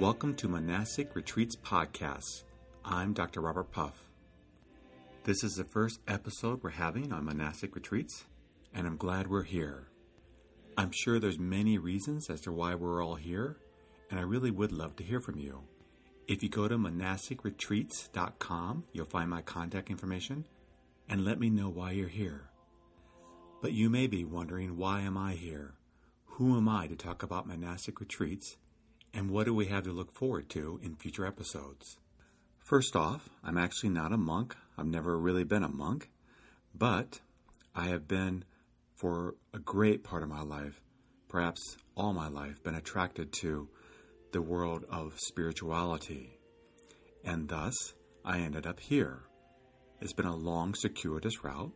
Welcome to Monastic Retreats Podcast. I'm Dr. Robert Puff. This is the first episode we're having on monastic retreats, and I'm glad we're here. I'm sure there's many reasons as to why we're all here, and I really would love to hear from you. If you go to monasticretreats.com, you'll find my contact information, and let me know why you're here. But you may be wondering, why am I here? Who am I to talk about monastic retreats? And what do we have to look forward to in future episodes? First off, I'm actually not a monk. I've never really been a monk, but I have been, for a great part of my life, perhaps all my life, been attracted to the world of spirituality. And thus, I ended up here. It's been a long, circuitous route,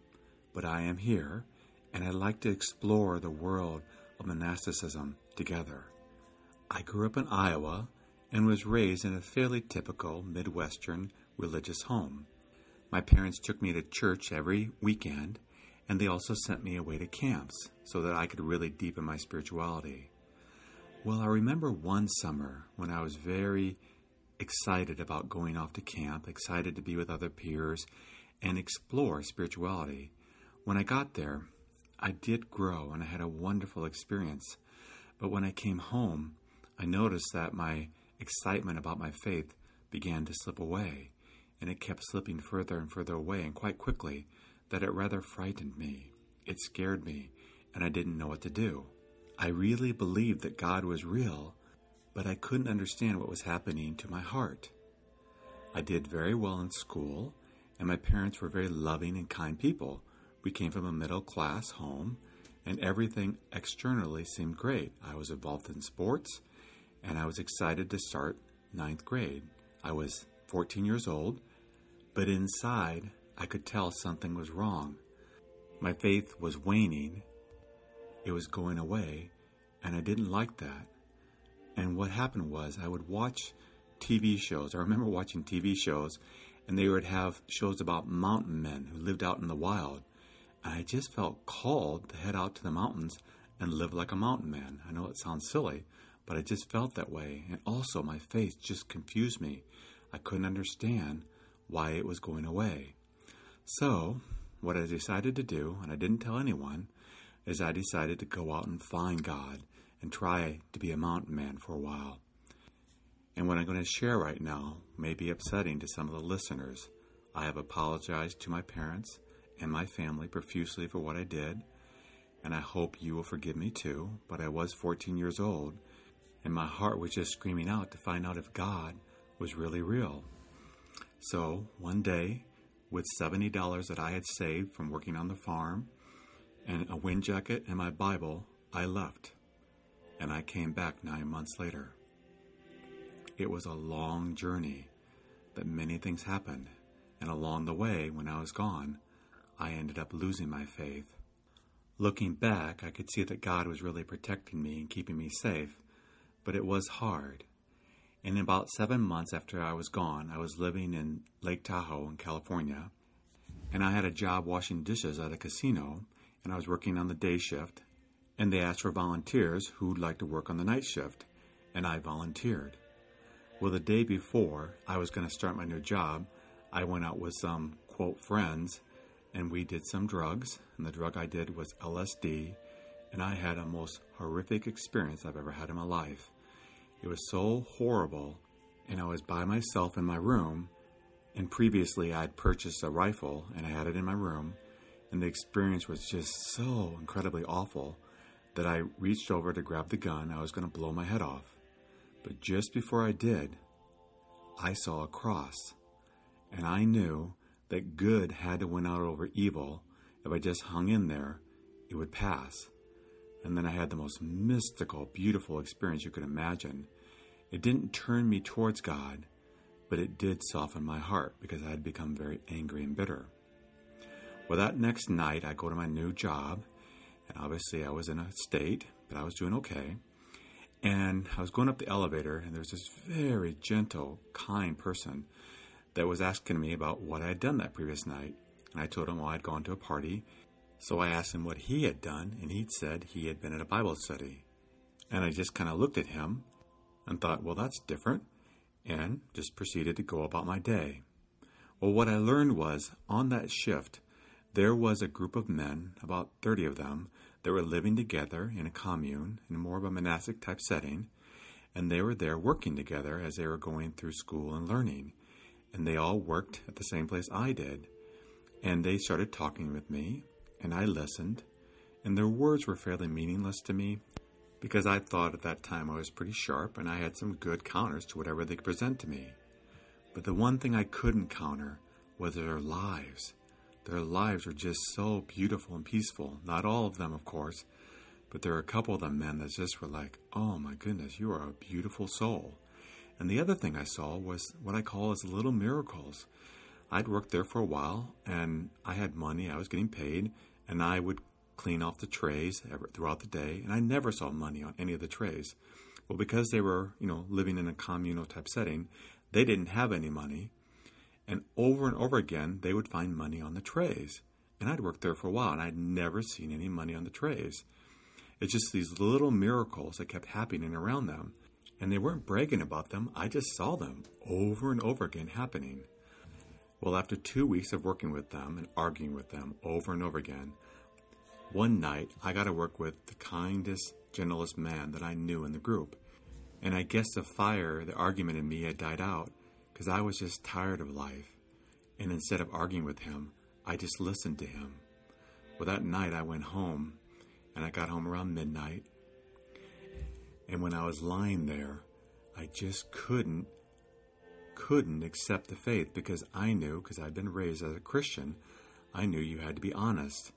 but I am here, and I'd like to explore the world of monasticism together. I grew up in Iowa and was raised in a fairly typical Midwestern religious home. My parents took me to church every weekend, and they also sent me away to camps so that I could really deepen my spirituality. Well, I remember one summer when I was very excited about going off to camp, excited to be with other peers and explore spirituality. When I got there, I did grow and I had a wonderful experience. But when I came home, I noticed that my excitement about my faith began to slip away, and it kept slipping further and further away, and quite quickly that it rather frightened me. It scared me, and I didn't know what to do. I really believed that God was real, but I couldn't understand what was happening to my heart. I did very well in school, and my parents were very loving and kind people. We came from a middle-class home, and everything externally seemed great. I was involved in sports, and I was excited to start ninth grade. I was 14 years old, but inside I could tell something was wrong. My faith was waning, it was going away, and I didn't like that. And what happened was I would watch TV shows. I remember watching TV shows, and they would have shows about mountain men who lived out in the wild. I just felt called to head out to the mountains and live like a mountain man. I know it sounds silly, but I just felt that way. And also my faith just confused me. I couldn't understand why it was going away. So what I decided to do, and I didn't tell anyone, is I decided to go out and find God and try to be a mountain man for a while. And what I'm going to share right now may be upsetting to some of the listeners. I have apologized to my parents and my family profusely for what I did, and I hope you will forgive me too, but I was 14 years old, and my heart was just screaming out to find out if God was really real. So one day, with $70 that I had saved from working on the farm, and a wind jacket and my Bible, I left, and I came back 9 months later. It was a long journey that many things happened, and along the way, when I was gone, I ended up losing my faith. Looking back, I could see that God was really protecting me and keeping me safe, but it was hard. And about 7 months after I was gone, I was living in Lake Tahoe in California, and I had a job washing dishes at a casino, and I was working on the day shift, and they asked for volunteers who'd like to work on the night shift, and I volunteered. Well, the day before I was going to start my new job, I went out with some, quote, friends, and we did some drugs, and the drug I did was LSD, and I had a most horrific experience I've ever had in my life. It was so horrible, and I was by myself in my room, and previously I had purchased a rifle, and I had it in my room, and the experience was just so incredibly awful that I reached over to grab the gun. I was going to blow my head off, but just before I did, I saw a cross, and I knew that good had to win out over evil. If I just hung in there, it would pass. And then I had the most mystical, beautiful experience you could imagine. It didn't turn me towards God, but it did soften my heart because I had become very angry and bitter. Well, that next night, I go to my new job, and obviously I was in a state, but I was doing okay. And I was going up the elevator, and there was this very gentle, kind person that was asking me about what I had done that previous night. And I told him, well, I'd gone to a party. So I asked him what he had done, and he'd said he had been at a Bible study. And I just kind of looked at him, and thought, well, that's different, and just proceeded to go about my day. Well, what I learned was, on that shift, there was a group of men, about 30 of them, that were living together in a commune, in more of a monastic-type setting, and they were there working together as they were going through school and learning. And they all worked at the same place I did. And they started talking with me, and I listened, and their words were fairly meaningless to me, because I thought at that time I was pretty sharp and I had some good counters to whatever they could present to me. But the one thing I couldn't counter was their lives. Their lives were just so beautiful and peaceful. Not all of them, of course, but there were a couple of them men that just were like, oh my goodness, you are a beautiful soul. And the other thing I saw was what I call as little miracles. I'd worked there for a while, and I had money, I was getting paid, and I would clean off the trays throughout the day, and I never saw money on any of the trays. Well, because they were, living in a communal type setting, they didn't have any money, and over again, they would find money on the trays. And I'd worked there for a while, and I'd never seen any money on the trays. It's just these little miracles that kept happening around them, and they weren't bragging about them. I just saw them over and over again happening. Well, after 2 weeks of working with them and arguing with them over and over again, one night I got to work with the kindest, gentlest man that I knew in the group. And I guess the argument in me had died out, because I was just tired of life. And instead of arguing with him, I just listened to him. Well, that night I went home, and I got home around midnight. And when I was lying there, I just couldn't accept the faith, because I knew, because I'd been raised as a Christian, I knew you had to be honest.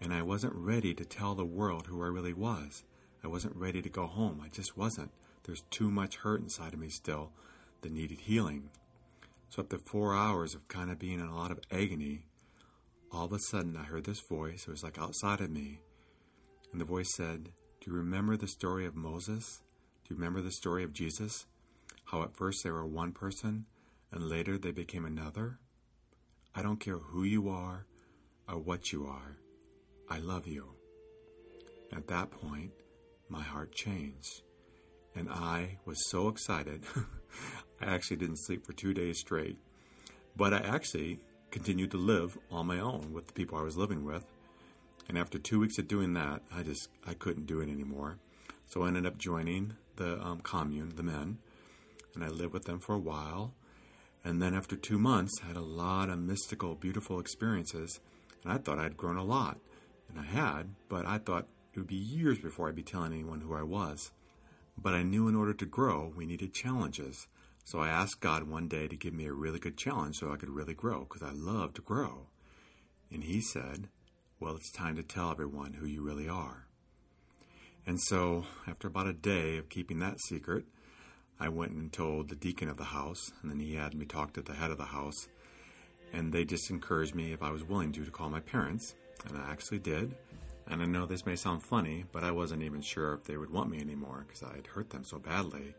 And I wasn't ready to tell the world who I really was. I wasn't ready to go home. I just wasn't. There's too much hurt inside of me still that needed healing. So after 4 hours of kind of being in a lot of agony, all of a sudden I heard this voice. It was like outside of me. And the voice said, do you remember the story of Moses? Do you remember the story of Jesus? How at first they were one person, and later they became another? I don't care who you are or what you are. I love you. At that point, my heart changed. And I was so excited. I actually didn't sleep for 2 days straight. But I actually continued to live on my own with the people I was living with. And after 2 weeks of doing that, I couldn't do it anymore. So I ended up joining the commune, the men, and I lived with them for a while. And then after 2 months, I had a lot of mystical, beautiful experiences, and I thought I'd grown a lot. And I had, but I thought it would be years before I'd be telling anyone who I was. But I knew in order to grow, we needed challenges. So I asked God one day to give me a really good challenge so I could really grow, because I love to grow. And he said, well, it's time to tell everyone who you really are. And so after about a day of keeping that secret, I went and told the deacon of the house, and then he had me talk to the head of the house, and they just encouraged me, if I was willing to call my parents, and I actually did. And I know this may sound funny, but I wasn't even sure if they would want me anymore, because I had hurt them so badly.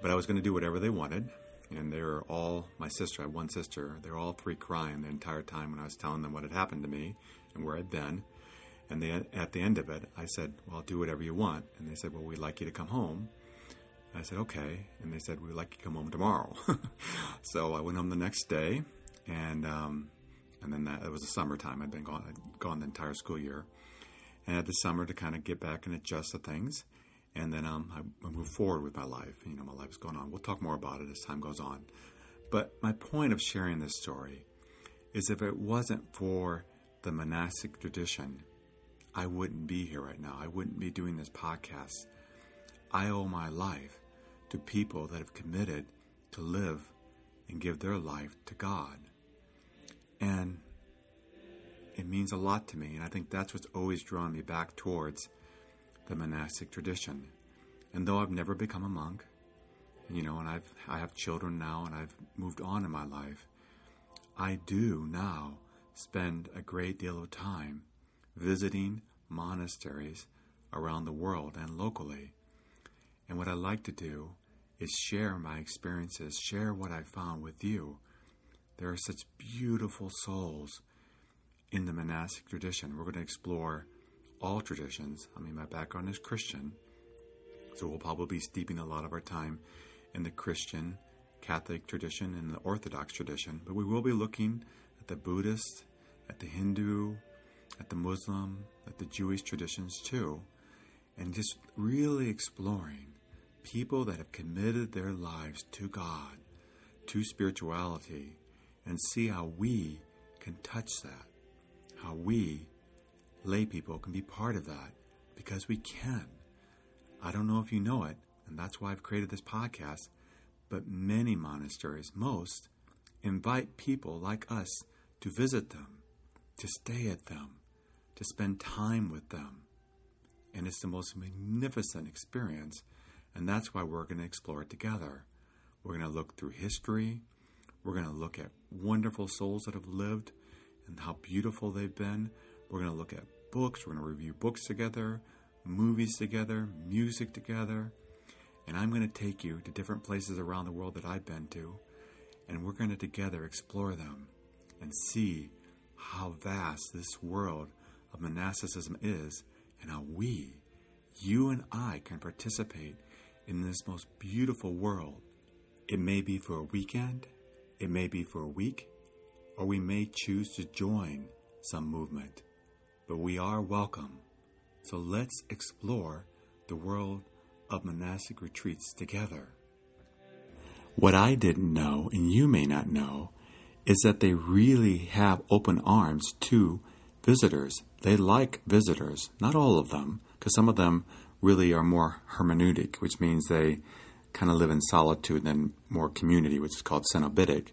But I was going to do whatever they wanted, and they were all, my sister, I had one sister, they were all three crying the entire time when I was telling them what had happened to me and where I'd been. And at the end of it, I said, well, I'll do whatever you want. And they said, well, we'd like you to come home. I said, okay. And they said, we'd like you to come home tomorrow. So I went home the next day, and then it was the summertime. I'd been gone, the entire school year. And I had the summer to kind of get back and adjust to things. And then I moved forward with my life. My life's going on. We'll talk more about it as time goes on. But my point of sharing this story is, if it wasn't for the monastic tradition, I wouldn't be here right now. I wouldn't be doing this podcast. I owe my life to people that have committed to live and give their life to God. And it means a lot to me, and I think that's what's always drawn me back towards the monastic tradition. And though I've never become a monk, and I have children now, and I've moved on in my life, I do now spend a great deal of time visiting monasteries around the world and locally. And what I like to do is share my experiences, share what I found with you. There are such beautiful souls in the monastic tradition. We're going to explore all traditions. My background is Christian, So we'll probably be steeping a lot of our time in the Christian, Catholic tradition, and the Orthodox tradition. But we will be looking at the Buddhist, at the Hindu, at the Muslim, at the Jewish traditions too, and just really exploring people that have committed their lives to God, to spirituality, and see how we can touch that, how we lay people can be part of that, because we can. I don't know if you know it, and that's why I've created this podcast, but many monasteries, most, invite people like us to visit them, to stay at them, to spend time with them. And it's the most magnificent experience, and that's why we're going to explore it together. We're going to look through history. We're going to look at wonderful souls that have lived and how beautiful they've been. We're going to look at books. We're going to review books together, movies together, music together. And I'm going to take you to different places around the world that I've been to, and we're going to together explore them and see how vast this world of monasticism is, and how we, you and I, can participate in this most beautiful world. It may be for a weekend, it may be for a week, or we may choose to join some movement, but we are welcome. So let's explore the world of monastic retreats together. What I didn't know, and you may not know, is that they really have open arms to visitors. They like visitors, not all of them, because some of them really are more hermeneutic, which means they kind of live in solitude and more community, which is called cenobitic.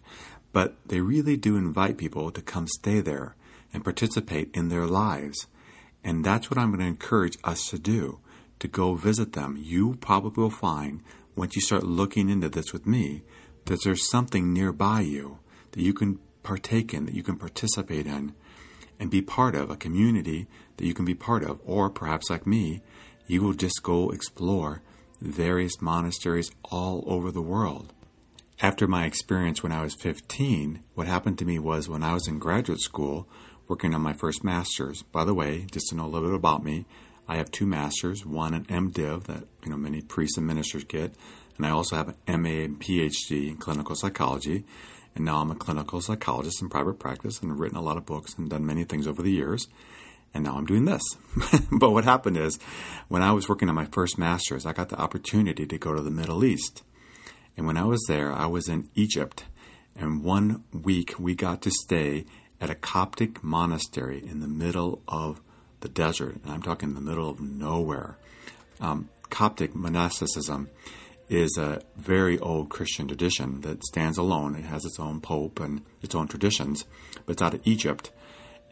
But they really do invite people to come stay there and participate in their lives. And that's what I'm going to encourage us to do, to go visit them. You probably will find, once you start looking into this with me, that there's something nearby you that you can partake in, that you can participate in, and be part of a community that you can be part of. Or perhaps like me, you will just go explore various monasteries all over the world. After my experience when I was 15, what happened to me was when I was in graduate school working on my first master's. By the way, just to know a little bit about me, I have two masters, one an MDiv that many priests and ministers get, and I also have an MA and PhD in clinical psychology. And now I'm a clinical psychologist in private practice and written a lot of books and done many things over the years. And now I'm doing this. But what happened is when I was working on my first master's, I got the opportunity to go to the Middle East. And when I was there, I was in Egypt. And 1 week we got to stay at a Coptic monastery in the middle of the desert. And I'm talking the middle of nowhere. Coptic monasticism is a very old Christian tradition that stands alone. It has its own pope and its own traditions, but it's out of Egypt,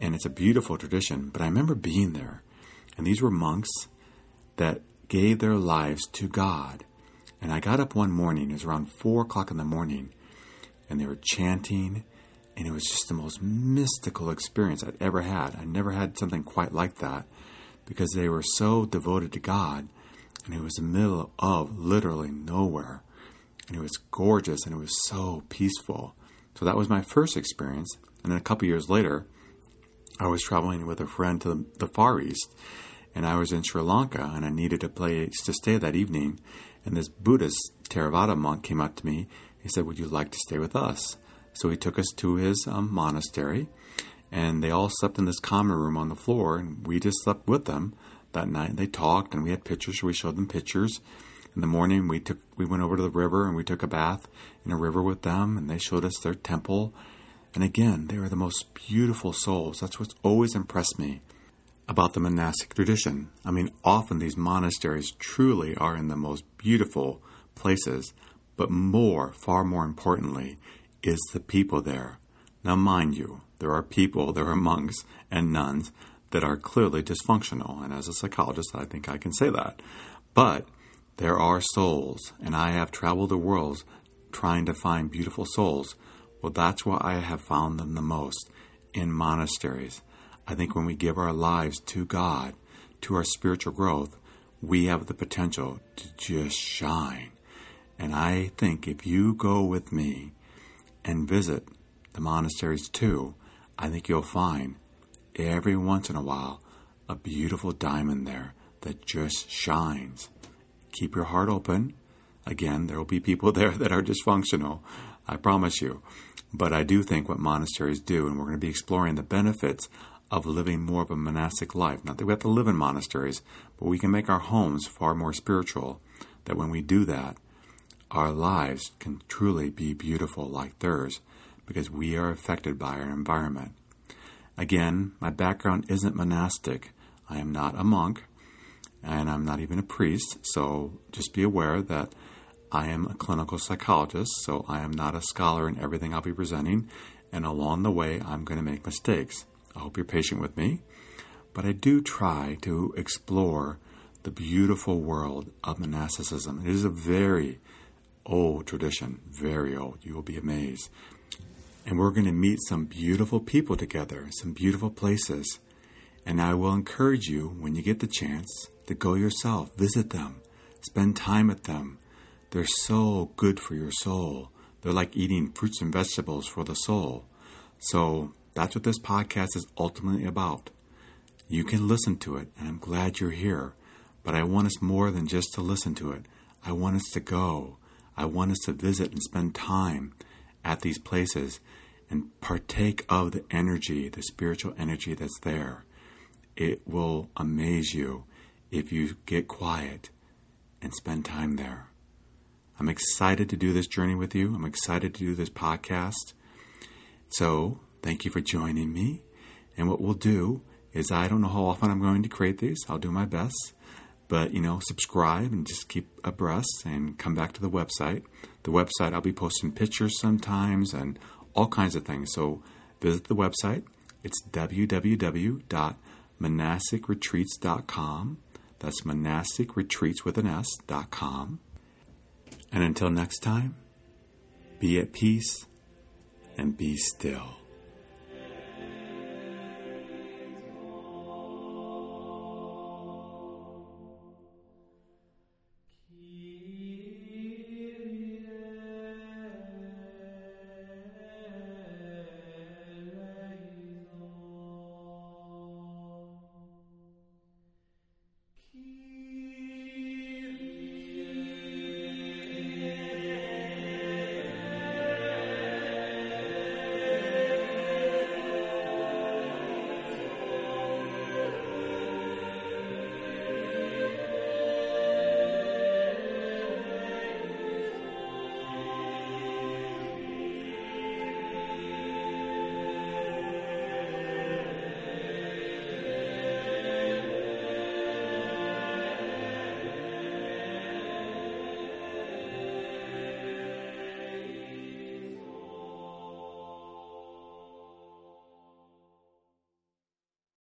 and it's a beautiful tradition. But I remember being there, and these were monks that gave their lives to God. And I got up one morning, it was around 4 o'clock in the morning, and they were chanting, and it was just the most mystical experience I'd ever had. I never had something quite like that, because they were so devoted to God. And it was the middle of literally nowhere. And it was gorgeous, and it was so peaceful. So that was my first experience. And then a couple years later, I was traveling with a friend to the Far East. And I was in Sri Lanka, and I needed a place to stay that evening. And this Buddhist Theravada monk came up to me. He said, "Would you like to stay with us?" So he took us to his monastery. And they all slept in this common room on the floor, and we just slept with them that night. They talked, and we had pictures, so we showed them pictures. In the morning, we went over to the river, and we took a bath in a river with them, and they showed us their temple. And again, they were the most beautiful souls. That's what's always impressed me about the monastic tradition. I mean, often these monasteries truly are in the most beautiful places, but far more importantly, is the people there. Now, mind you, there are monks and nuns that are clearly dysfunctional. And as a psychologist, I think I can say that. But there are souls, and I have traveled the world trying to find beautiful souls. Well, that's why I have found them the most, in monasteries. I think when we give our lives to God, to our spiritual growth, we have the potential to just shine. And I think if you go with me and visit the monasteries too, I think you'll find every once in a while a beautiful diamond there that just shines. Keep your heart open. Again, there will be people there that are dysfunctional, I promise you. But I do think what monasteries do, and we're going to be exploring the benefits of living more of a monastic life. Not that we have to live in monasteries, but we can make our homes far more spiritual, that when we do that, our lives can truly be beautiful like theirs, because we are affected by our environment. Again, my background isn't monastic. I am not a monk, and I'm not even a priest, so just be aware that I am a clinical psychologist, so I am not a scholar in everything I'll be presenting, and along the way, I'm going to make mistakes. I hope you're patient with me, but I do try to explore the beautiful world of monasticism. It is a very old tradition, very old. You will be amazed. And we're going to meet some beautiful people together, some beautiful places. And I will encourage you, when you get the chance, to go yourself, visit them, spend time with them. They're so good for your soul. They're like eating fruits and vegetables for the soul. So that's what this podcast is ultimately about. You can listen to it, and I'm glad you're here. But I want us more than just to listen to it. I want us to go. I want us to visit and spend time at these places and partake of the energy, the spiritual energy that's there. It will amaze you if you get quiet and spend time there. I'm excited to do this journey with you. I'm excited to do this podcast. So thank you for joining me. And what we'll do is, I don't know how often I'm going to create these. I'll do my best. But, subscribe and just keep abreast and come back to the website. The website, I'll be posting pictures sometimes and all kinds of things. So visit the website. It's www.monasticretreats.com. That's monasticretreats.com. And until next time, be at peace and be still.